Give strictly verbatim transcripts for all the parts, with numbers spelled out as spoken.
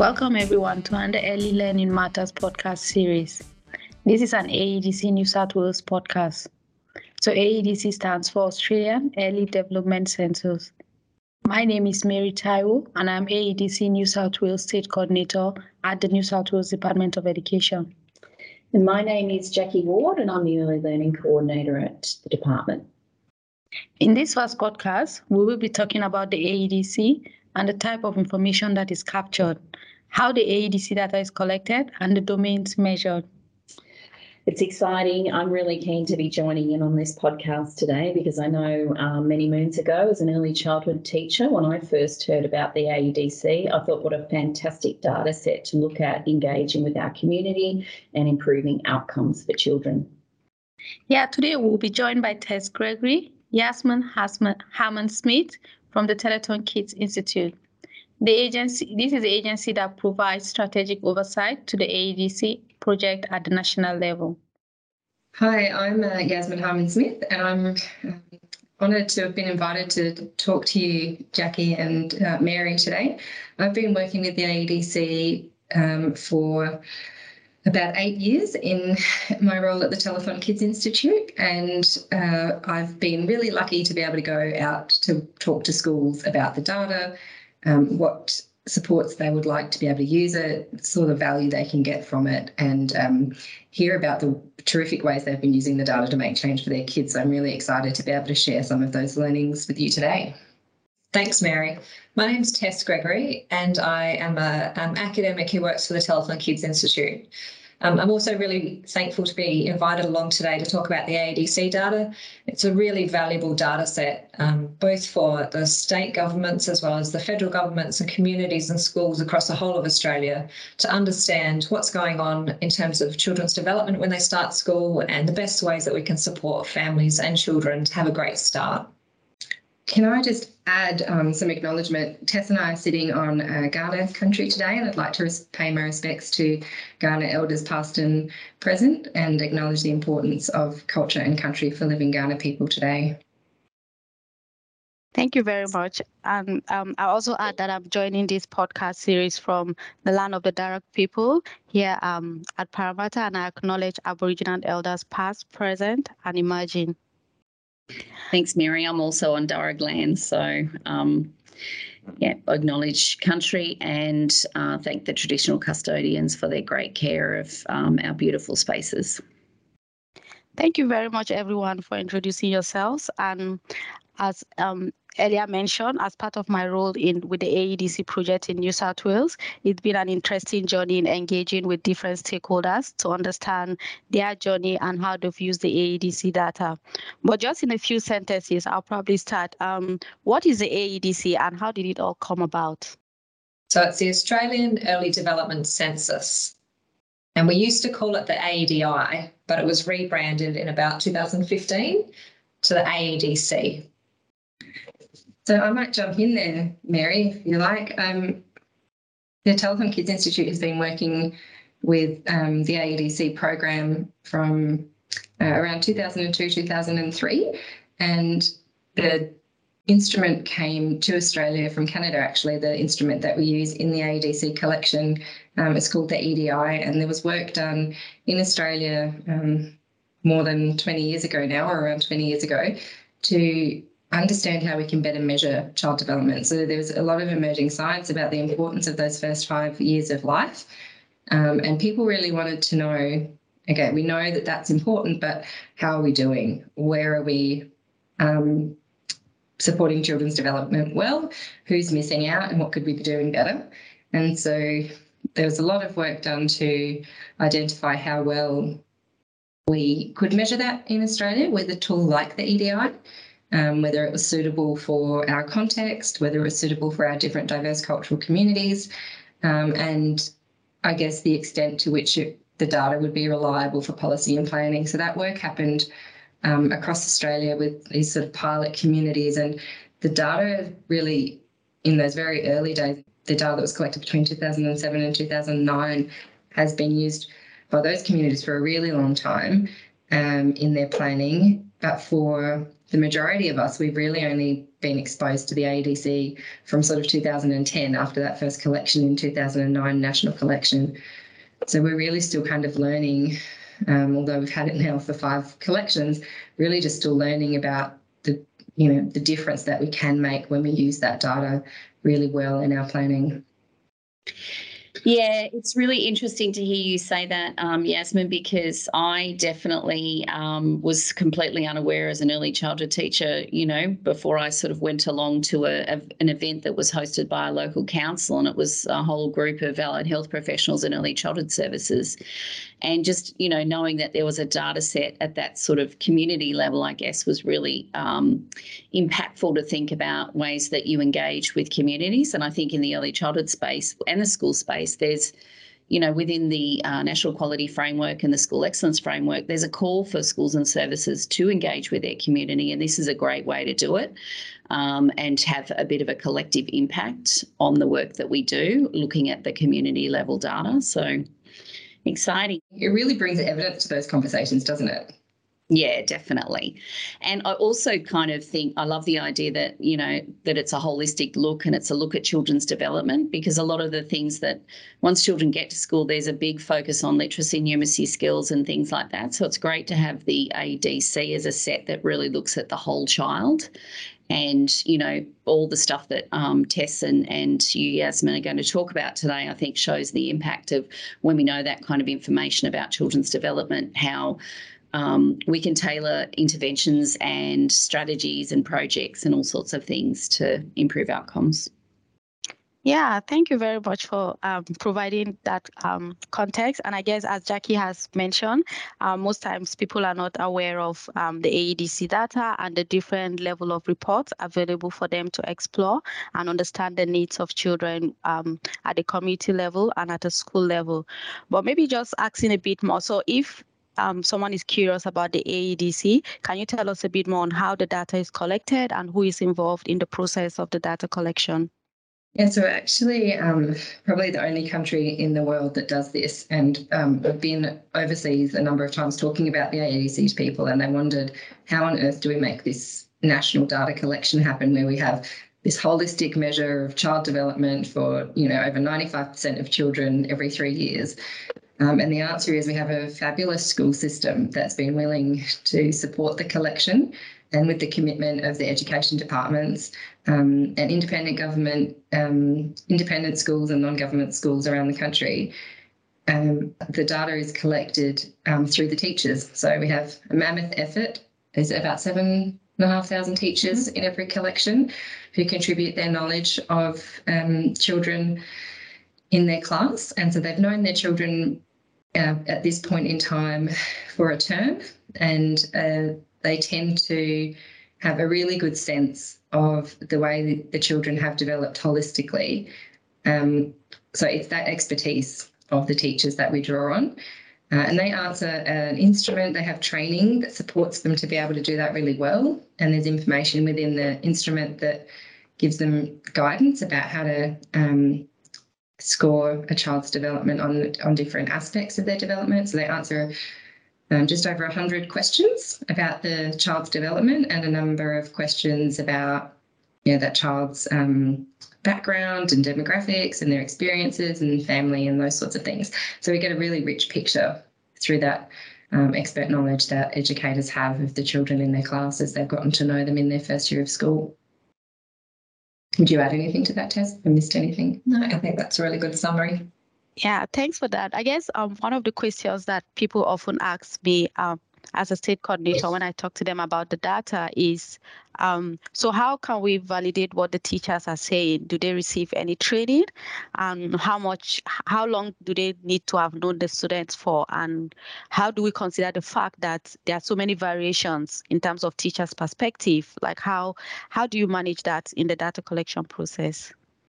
Welcome everyone to Under Early Learning Matters podcast series. This is an A E D C New South Wales podcast. So A E D C stands for Australian Early Development Census. My name is Mary Taiwo and I'm A E D C New South Wales State Coordinator at the New South Wales Department of Education. And my name is Jackie Ward and I'm the Early Learning Coordinator at the department. In this first podcast, we will be talking about the A E D C and the type of information that is captured, how the A E D C data is collected, and the domains measured. It's exciting. I'm really keen to be joining in on this podcast today because I know um, many moons ago as an early childhood teacher, when I first heard about the A E D C, I thought what a fantastic data set to look at engaging with our community and improving outcomes for children. Yeah, today we'll be joined by Tess Gregory, Yasmin Hammond-Smith from the Telethon Kids Institute. The agency, this is the agency that provides strategic oversight to the A E D C project at the national level. Hi, I'm uh, Yasmin Hammond-Smith and I'm um, honoured to have been invited to talk to you, Jackie and uh, Mary, today. I've been working with the A E D C um, for about eight years in my role at the Telethon Kids Institute, and uh, I've been really lucky to be able to go out to talk to schools about the data, um, what supports they would like to be able to use it, sort of value they can get from it, and um, hear about the terrific ways they've been using the data to make change for their kids. So I'm really excited to be able to share some of those learnings with you today. Thanks, Mary. My name's Tess Gregory and I am an um, academic who works for the Telethon Kids Institute. Um, I'm also really thankful to be invited along today to talk about the A E D C data. It's a really valuable data set, um, both for the state governments as well as the federal governments and communities and schools across the whole of Australia to understand what's going on in terms of children's development when they start school and the best ways that we can support families and children to have a great start. Can I just add um, some acknowledgement? Tess and I are sitting on uh, Kaurna country today, and I'd like to res- pay my respects to Kaurna elders past and present and acknowledge the importance of culture and country for living Kaurna people today. Thank you very much. And um, I also add that I'm joining this podcast series from the land of the Dharug people here um, at Parramatta, and I acknowledge Aboriginal elders past, present and emerging. Thanks, Mary. I'm also on Dharug land, so um, yeah, acknowledge country and uh, thank the traditional custodians for their great care of um, our beautiful spaces. Thank you very much, everyone, for introducing yourselves. And as um, earlier mentioned, as part of my role in with the A E D C project in New South Wales, it's been an interesting journey in engaging with different stakeholders to understand their journey and how they've used the A E D C data. But just in a few sentences, I'll probably start. Um, what is the A E D C and how did it all come about? So it's the Australian Early Development Census. And we used to call it the A E D I, but it was rebranded in about two thousand fifteen to the A E D C. So I might jump in there, Mary, if you like. Um, the Telethon Kids Institute has been working with um, the A E D C program from uh, around two thousand two, two thousand three, and the instrument came to Australia from Canada, actually. The instrument that we use in the A E D C collection um, is called the E D I, and there was work done in Australia um, more than twenty years ago now, or around twenty years ago, to understand how we can better measure child development. So there's a lot of emerging science about the importance of those first five years of life. Um, and people really wanted to know, okay, we know that that's important, but how are we doing? Where are we um, supporting children's development well? Who's missing out and what could we be doing better? And so there was a lot of work done to identify how well we could measure that in Australia with a tool like the E D I. Um, whether it was suitable for our context, whether it was suitable for our different diverse cultural communities, um, and I guess the extent to which it, the data would be reliable for policy and planning. So that work happened um, across Australia with these sort of pilot communities, and the data really, in those very early days, the data that was collected between two thousand seven and two thousand nine has been used by those communities for a really long time um, in their planning, but for the majority of us, we've really only been exposed to the A E D C from sort of two thousand ten, after that first collection in two thousand nine, national collection. So we're really still kind of learning, um, although we've had it now for five collections, really just still learning about the, you know, the difference that we can make when we use that data really well in our planning. Yeah, it's really interesting to hear you say that, um, Yasmin, because I definitely um, was completely unaware as an early childhood teacher, you know, before I sort of went along to a, a, an event that was hosted by a local council, and it was a whole group of allied health professionals and early childhood services. And just, you know, knowing that there was a data set at that sort of community level, I guess, was really um, impactful to think about ways that you engage with communities. And I think in the early childhood space and the school space, there's, you know, within the uh, National Quality Framework and the School Excellence Framework, there's a call for schools and services to engage with their community. And this is a great way to do it, um, and have a bit of a collective impact on the work that we do, looking at the community level data. So exciting. It really brings evidence to those conversations, doesn't it? Yeah, definitely. And I also kind of think I love the idea that, you know, that it's a holistic look, and it's a look at children's development, because a lot of the things that once children get to school, there's a big focus on literacy, numeracy skills and things like that. So it's great to have the A E D C as a set that really looks at the whole child. And, you know, all the stuff that um, Tess and, and you, Yasmin, are going to talk about today, I think, shows the impact of when we know that kind of information about children's development, how um, we can tailor interventions and strategies and projects and all sorts of things to improve outcomes. Yeah, thank you very much for um, providing that um, context. And I guess, as Jackie has mentioned, uh, most times people are not aware of um, the A E D C data and the different level of reports available for them to explore and understand the needs of children um, at the community level and at the school level. But maybe just asking a bit more. So if Um, someone is curious about the A E D C, can you tell us a bit more on how the data is collected and who is involved in the process of the data collection? Yeah, so actually um, probably the only country in the world that does this, and um, I've been overseas a number of times talking about the A E D C to people, and they wondered, how on earth do we make this national data collection happen where we have this holistic measure of child development for, you know, over ninety-five percent of children every three years? Um, and the answer is we have a fabulous school system that's been willing to support the collection, and with the commitment of the education departments um, and independent government, um, independent schools and non-government schools around the country, um, the data is collected um, through the teachers. So we have a mammoth effort. There's about seven and a half thousand teachers mm-hmm. in every collection who contribute their knowledge of um, children in their class. And so they've known their children Uh, at this point in time for a term, and uh, they tend to have a really good sense of the way the children have developed holistically. Um, so it's that expertise of the teachers that we draw on. Uh, and they answer an instrument, they have training that supports them to be able to do that really well. And there's information within the instrument that gives them guidance about how to um, score a child's development on, on different aspects of their development. So they answer um, just over one hundred questions about the child's development, and a number of questions about, you know, that child's um, background and demographics and their experiences and family and those sorts of things. So we get a really rich picture through that um, expert knowledge that educators have of the children in their class as they've gotten to know them in their first year of school. Would you add anything to that, Tess? I missed anything? No, I think that's a really good summary. Yeah, thanks for that. I guess um, one of the questions that people often ask me um, as a state coordinator yes. when I talk to them about the data is, um, so how can we validate what the teachers are saying? Do they receive any training? And how much, how long do they need to have known the students for? And how do we consider the fact that there are so many variations in terms of teachers' perspective? Like how, how do you manage that in the data collection process?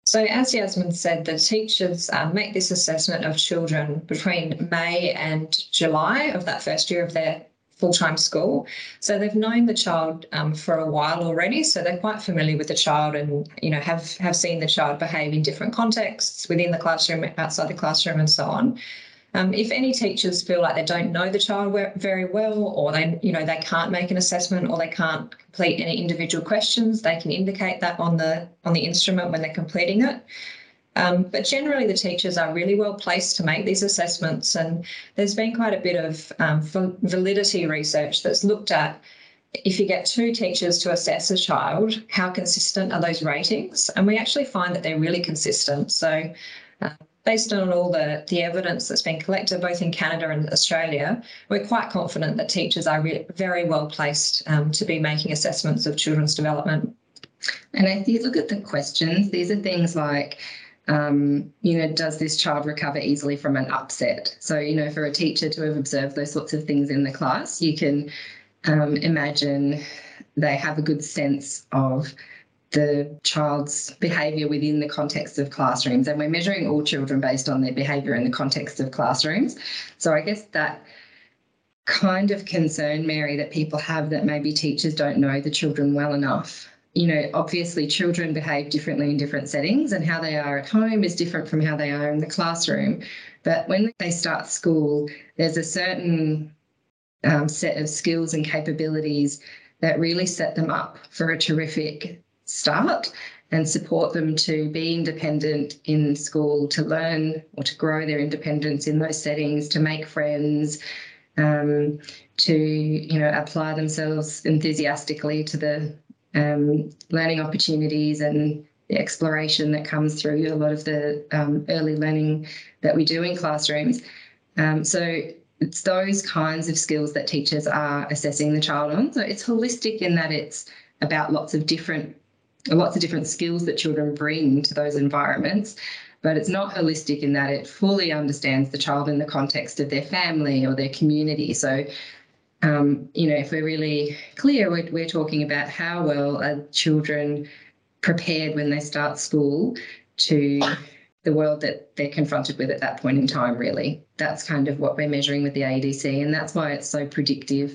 So as Yasmin said, the teachers uh, make this assessment of children between May and July of that first year of their full-time school. So they've known the child um, for a while already, so they're quite familiar with the child, and, you know, have, have seen the child behave in different contexts within the classroom, outside the classroom and so on. Um, if any teachers feel like they don't know the child very well, or they, you know, they can't make an assessment or they can't complete any individual questions, they can indicate that on the on the instrument when they're completing it. Um, but generally, the teachers are really well placed to make these assessments, and there's been quite a bit of um, validity research that's looked at. If you get two teachers to assess a child, how consistent are those ratings? And we actually find that they're really consistent. So uh, based on all the, the evidence that's been collected both in Canada and Australia, we're quite confident that teachers are re- very well placed um, to be making assessments of children's development. And if you look at the questions, these are things like, Um, you know, does this child recover easily from an upset? So, you know, for a teacher to have observed those sorts of things in the class, you can um, imagine they have a good sense of the child's behaviour within the context of classrooms. And we're measuring all children based on their behaviour in the context of classrooms. So I guess that kind of concern, Mary, that people have that maybe teachers don't know the children well enough. You know, obviously children behave differently in different settings, and how they are at home is different from how they are in the classroom. But when they start school, there's a certain um, set of skills and capabilities that really set them up for a terrific start and support them to be independent in school, to learn or to grow their independence in those settings, to make friends, um, to, you know, apply themselves enthusiastically to the Um, learning opportunities and the exploration that comes through a lot of the um, early learning that we do in classrooms. Um, so it's those kinds of skills that teachers are assessing the child on. So it's holistic in that it's about lots of different, lots of different skills that children bring to those environments, but it's not holistic in that it fully understands the child in the context of their family or their community. So Um, you know, if we're really clear, we're, we're talking about how well are children prepared when they start school to the world that they're confronted with at that point in time, really. That's kind of what we're measuring with the A E D C, and that's why it's so predictive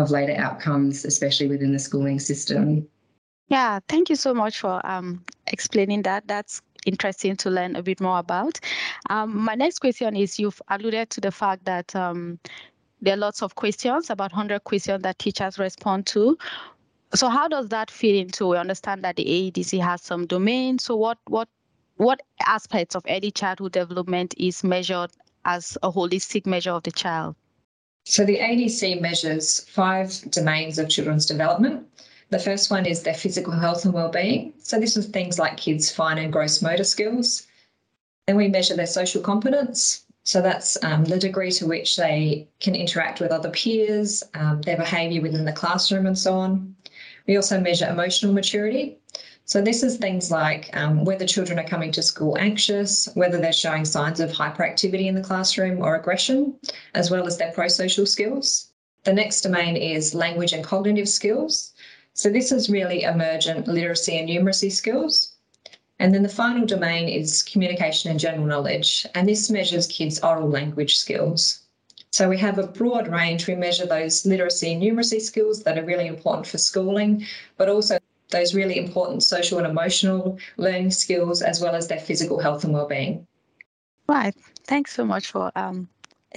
of later outcomes, especially within the schooling system. Yeah, thank you so much for um, explaining that. That's interesting to learn a bit more about. Um, my next question is, you've alluded to the fact that um, there are lots of questions, about one hundred questions that teachers respond to. So how does that fit into, we understand that the A E D C has some domains, so what what what aspects of early childhood development is measured as a holistic measure of the child? So the A E D C measures five domains of children's development. The first one is their physical health and well-being. So this is things like kids' fine and gross motor skills. Then we measure their social competence. So that's um, the degree to which they can interact with other peers, um, their behaviour within the classroom and so on. We also measure emotional maturity. So this is things like um, whether children are coming to school anxious, whether they're showing signs of hyperactivity in the classroom or aggression, as well as their prosocial skills. The next domain is language and cognitive skills. So this is really emergent literacy and numeracy skills. And then the final domain is communication and general knowledge, and this measures kids' oral language skills. So we have a broad range. We measure those literacy and numeracy skills that are really important for schooling, but also those really important social and emotional learning skills, as well as their physical health and well-being. Right. Thanks so much for um,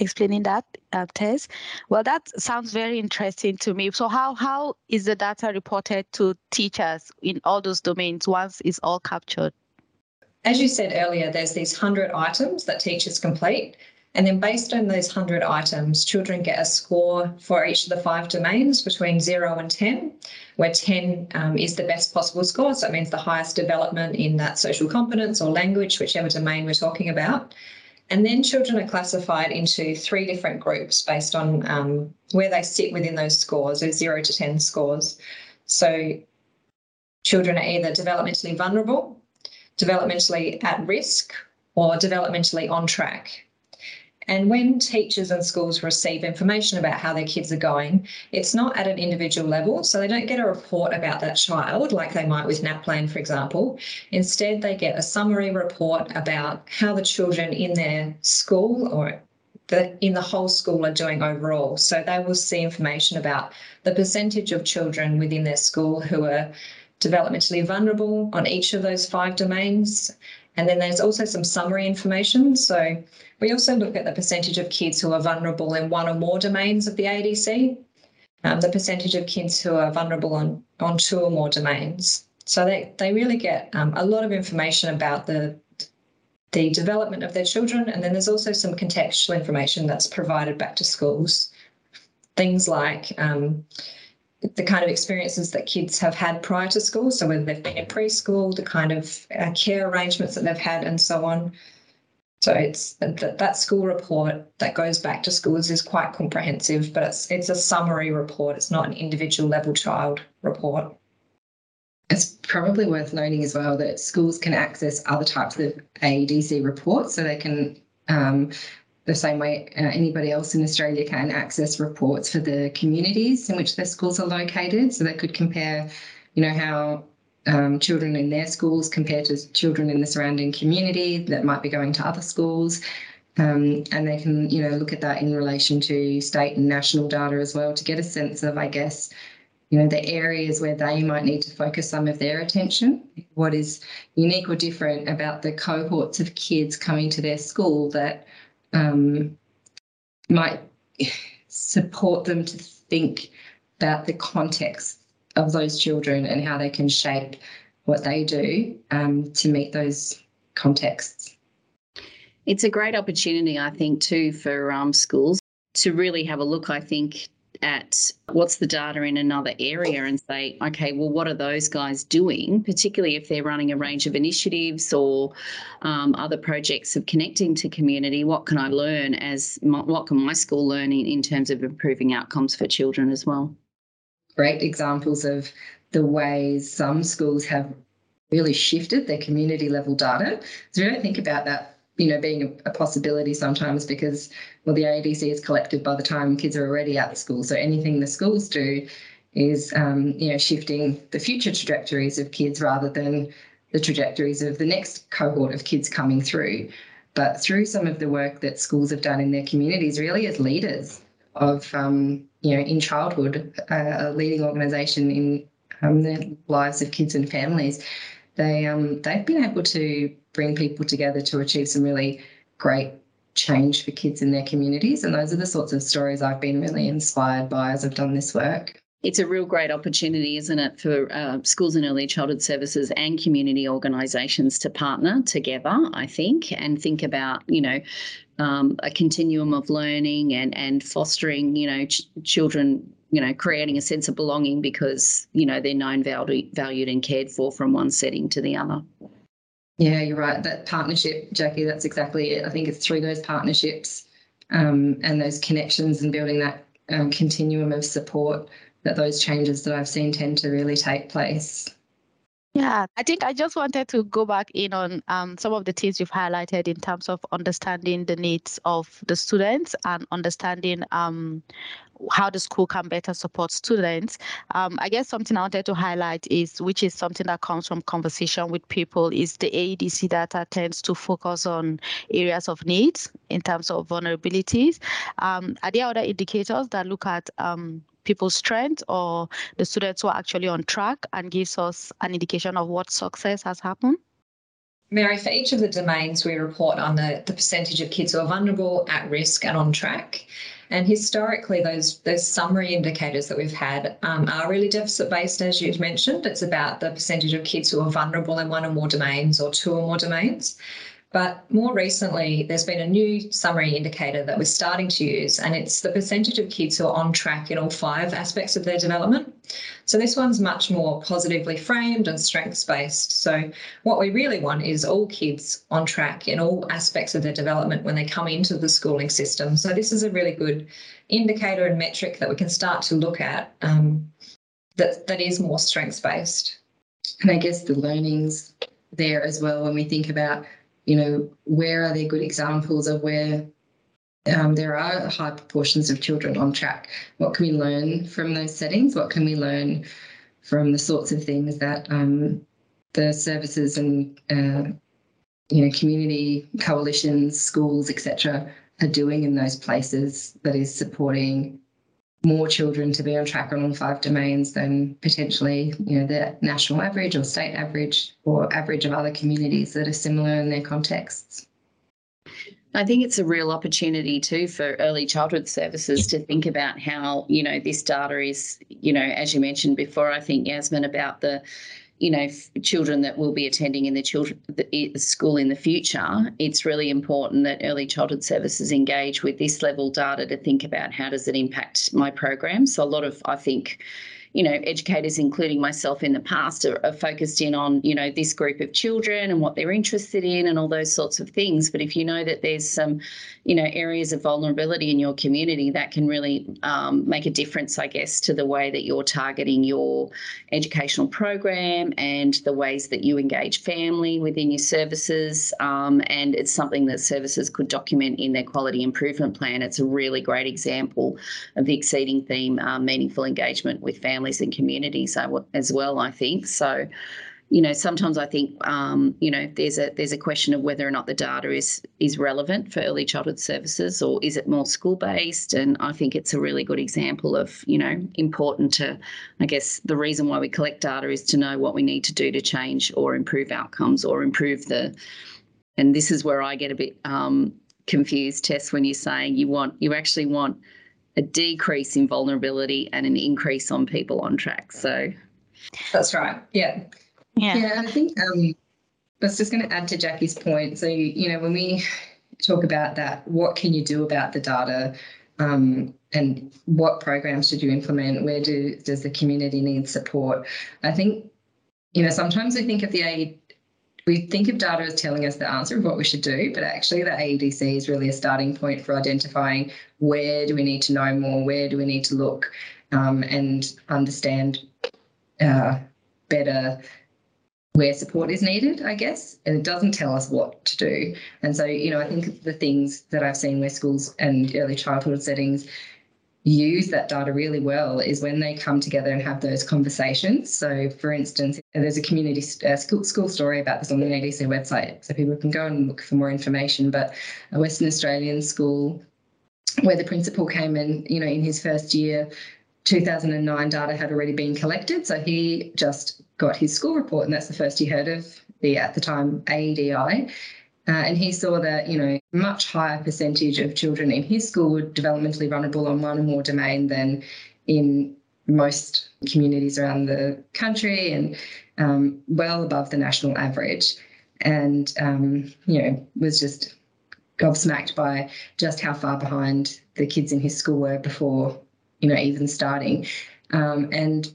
explaining that, uh, Tess. Well, that sounds very interesting to me. So how how is the data reported to teachers in all those domains once it's all captured? As you said earlier, there's these one hundred items that teachers complete. And then based on those one hundred items, children get a score for each of the five domains between zero and ten, where ten um, is the best possible score. So it means the highest development in that social competence or language, whichever domain we're talking about. And then children are classified into three different groups based on um, where they sit within those scores, those zero to ten scores. So children are either developmentally vulnerable, developmentally at risk, or developmentally on track. And when teachers and schools receive information about how their kids are going, it's not at an individual level. So they don't get a report about that child like they might with NAPLAN, for example. Instead, they get a summary report about how the children in their school or the, in the whole school are doing overall. So they will see information about the percentage of children within their school who are developmentally vulnerable on each of those five domains, And then there's also some summary information. So we also look at the percentage of kids who are vulnerable in one or more domains of the A D C, um, the percentage of kids who are vulnerable on, on two or more domains. So they, they really get um, a lot of information about the, the development of their children. And then there's also some contextual information that's provided back to schools. Things like um, the kind of experiences that kids have had prior to school, so whether they've been in preschool, the kind of uh, care arrangements that they've had and so on. So it's that, that school report that goes back to schools is quite comprehensive, but it's, it's a summary report. It's not an individual level child report. It's probably worth noting as well that schools can access other types of A E D C reports, so they can, um, the same way uh, anybody else in Australia can, access reports for the communities in which their schools are located, so they could compare, you know, how um, children in their schools compare to children in the surrounding community that might be going to other schools. Um, and they can, you know, look at that in relation to state and national data as well to get a sense of, I guess, you know, the areas where they might need to focus some of their attention. What is unique or different about the cohorts of kids coming to their school that um, might support them to think about the context of those children and how they can shape what they do um, to meet those contexts. It's a great opportunity, I think, too, for um, schools to really have a look, I think, at what's the data in another area and say, okay, well, what are those guys doing, particularly if they're running a range of initiatives or um, other projects of connecting to community? What can I learn as my, what can my school learn in, in terms of improving outcomes for children as well? Great examples of the ways some schools have really shifted their community level data. So we don't think about that, you know, being a possibility sometimes because, well, the A E D C is collected by the time kids are already out of school. So anything the schools do is, um, you know, shifting the future trajectories of kids rather than the trajectories of the next cohort of kids coming through. But through some of the work that schools have done in their communities, really as leaders of, um, you know, in childhood, uh, a leading organisation in um, the lives of kids and families, they, um, they've been able to bring people together to achieve some really great change for kids in their communities. And those are the sorts of stories I've been really inspired by as I've done this work. It's a real great opportunity, isn't it, for uh, schools and early childhood services and community organisations to partner together, I think, and think about, you know, um, a continuum of learning and, and fostering, you know, ch children, you know, creating a sense of belonging because, you know, they're known, valued, valued and cared for from one setting to the other. Yeah, you're right. That partnership, Jackie, that's exactly it. I think it's through those partnerships um, and those connections and building that um, continuum of support that those changes that I've seen tend to really take place. Yeah, I think I just wanted to go back in on um, some of the things you've highlighted in terms of understanding the needs of the students and understanding um, how the school can better support students. Um, I guess something I wanted to highlight is, which is something that comes from conversation with people, is the A E D C data tends to focus on areas of needs in terms of vulnerabilities. Um, are there other indicators that look at um, people's strength or the students who are actually on track and gives us an indication of what success has happened? Mary, for each of the domains, we report on the, the percentage of kids who are vulnerable, at risk and on track. And historically, those, those summary indicators that we've had um, are really deficit-based, as you've mentioned. It's about the percentage of kids who are vulnerable in one or more domains or two or more domains. But more recently, there's been a new summary indicator that we're starting to use, and it's the percentage of kids who are on track in all five aspects of their development. So this one's much more positively framed and strengths-based. So what we really want is all kids on track in all aspects of their development when they come into the schooling system. So this is a really good indicator and metric that we can start to look at um, that, that is more strengths-based. And I guess the learnings there as well when we think about, you know, where are there good examples of where um, there are high proportions of children on track? What can we learn from those settings? What can we learn from the sorts of things that um, the services and, uh, you know, community coalitions, schools, et cetera, are doing in those places that is supporting more children to be on track on all five domains than potentially, you know, the national average or state average or average of other communities that are similar in their contexts. I think it's a real opportunity too for early childhood services to think about how, you know, this data is, you know, as you mentioned before, I think, Yasmin, about the, you know, children that will be attending in the children the school in the future. It's really important that early childhood services engage with this level data to think about how does it impact my program. So a lot of, I think, you know, educators, including myself in the past, are, are focused in on, you know, this group of children and what they're interested in and all those sorts of things. But if you know that there's some, you know, areas of vulnerability in your community, that can really um, make a difference, I guess, to the way that you're targeting your educational program and the ways that you engage family within your services. Um, and it's something that services could document in their quality improvement plan. It's a really great example of the exceeding theme, um, meaningful engagement with families. Families and communities as well, I think. So, you know, sometimes I think, um, you know, there's a there's a question of whether or not the data is is relevant for early childhood services, or is it more school based? And I think it's a really good example of, you know, important to, I guess, the reason why we collect data is to know what we need to do to change or improve outcomes or improve the. And this is where I get a bit um, confused, Tess, when you're saying you want you actually want. a decrease in vulnerability and an increase on people on track. So that's right. Yeah. Yeah. Yeah. And I think um, I was just going to add to Jackie's point. So, you know, when we talk about that, what can you do about the data um, and what programs should you implement? Where do does the community need support? I think, you know, sometimes we think of the A E D I. We think of data as telling us the answer of what we should do, but actually the A E D C is really a starting point for identifying where do we need to know more, where do we need to look um, and understand uh, better where support is needed, I guess, and it doesn't tell us what to do. And so, you know, I think the things that I've seen where schools and early childhood settings use that data really well is when they come together and have those conversations. So, for instance, there's a community uh, school, school story about this on the A D C website, so people can go and look for more information. But a Western Australian school where the principal came in, you know, in his first year, two thousand nine data had already been collected. So he just got his school report, and that's the first he heard of the, at the time, A E D I. Uh, and he saw that, you know, much higher percentage of children in his school were developmentally vulnerable on one or more domain than in most communities around the country, and um, well above the national average. And, um, you know, was just gobsmacked by just how far behind the kids in his school were before, you know, even starting. Um, and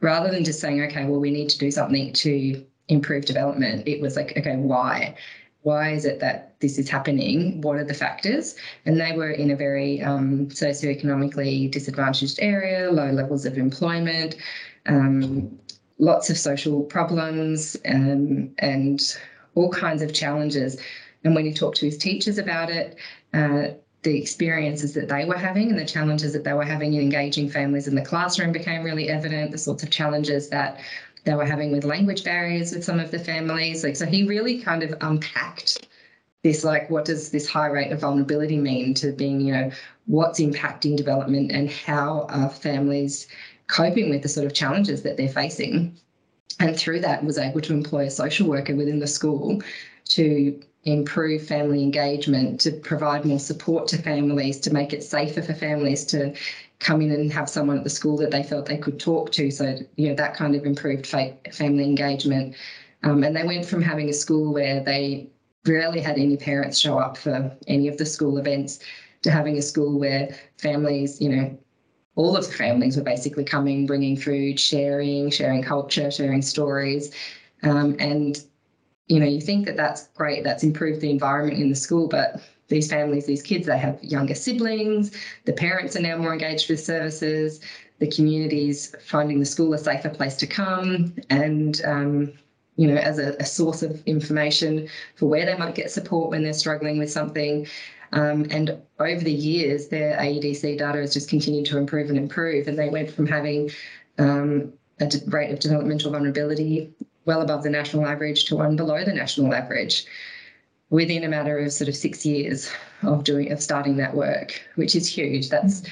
rather than just saying, okay, well, we need to do something to improve development, it was like, okay, why? Why is it that this is happening? What are the factors? And they were in a very um, socioeconomically disadvantaged area, low levels of employment, um, lots of social problems, um, and all kinds of challenges. And when he talked to his teachers about it, uh, the experiences that they were having and the challenges that they were having in engaging families in the classroom became really evident, the sorts of challenges that they were having with language barriers with some of the families. Like, so he really kind of unpacked this, like, what does this high rate of vulnerability mean to being, you know, what's impacting development and how are families coping with the sort of challenges that they're facing. And through that was able to employ a social worker within the school to improve family engagement, to provide more support to families, to make it safer for families to come in and have someone at the school that they felt they could talk to. So, you know, that kind of improved fa- family engagement. Um, and they went from having a school where they rarely had any parents show up for any of the school events to having a school where families, you know, all of the families were basically coming, bringing food, sharing, sharing culture, sharing stories. Um, and, you know, you think that that's great, that's improved the environment in the school, but these families, these kids, they have younger siblings, the parents are now more engaged with services, the community's finding the school a safer place to come and, um, you know, as a, a source of information for where they might get support when they're struggling with something. Um, and over the years, their A E D C data has just continued to improve and improve. And they went from having um, a rate of developmental vulnerability well above the national average to one below the national average, within a matter of sort of six years of doing of starting that work, which is huge. That's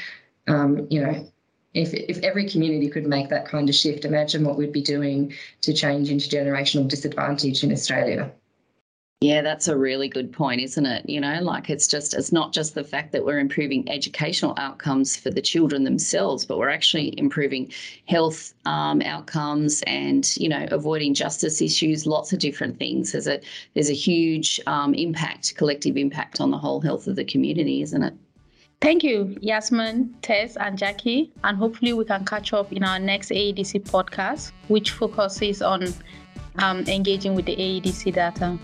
um, you know, if, if every community could make that kind of shift, imagine what we'd be doing to change intergenerational disadvantage in Australia. Yeah, that's a really good point, isn't it? You know, like it's just, it's not just the fact that we're improving educational outcomes for the children themselves, but we're actually improving health um, outcomes and, you know, avoiding justice issues, lots of different things. There's a, there's a huge um, impact, collective impact on the whole health of the community, isn't it? Thank you, Yasmin, Tess and Jackie. And hopefully we can catch up in our next A E D C podcast, which focuses on um, engaging with the A E D C data.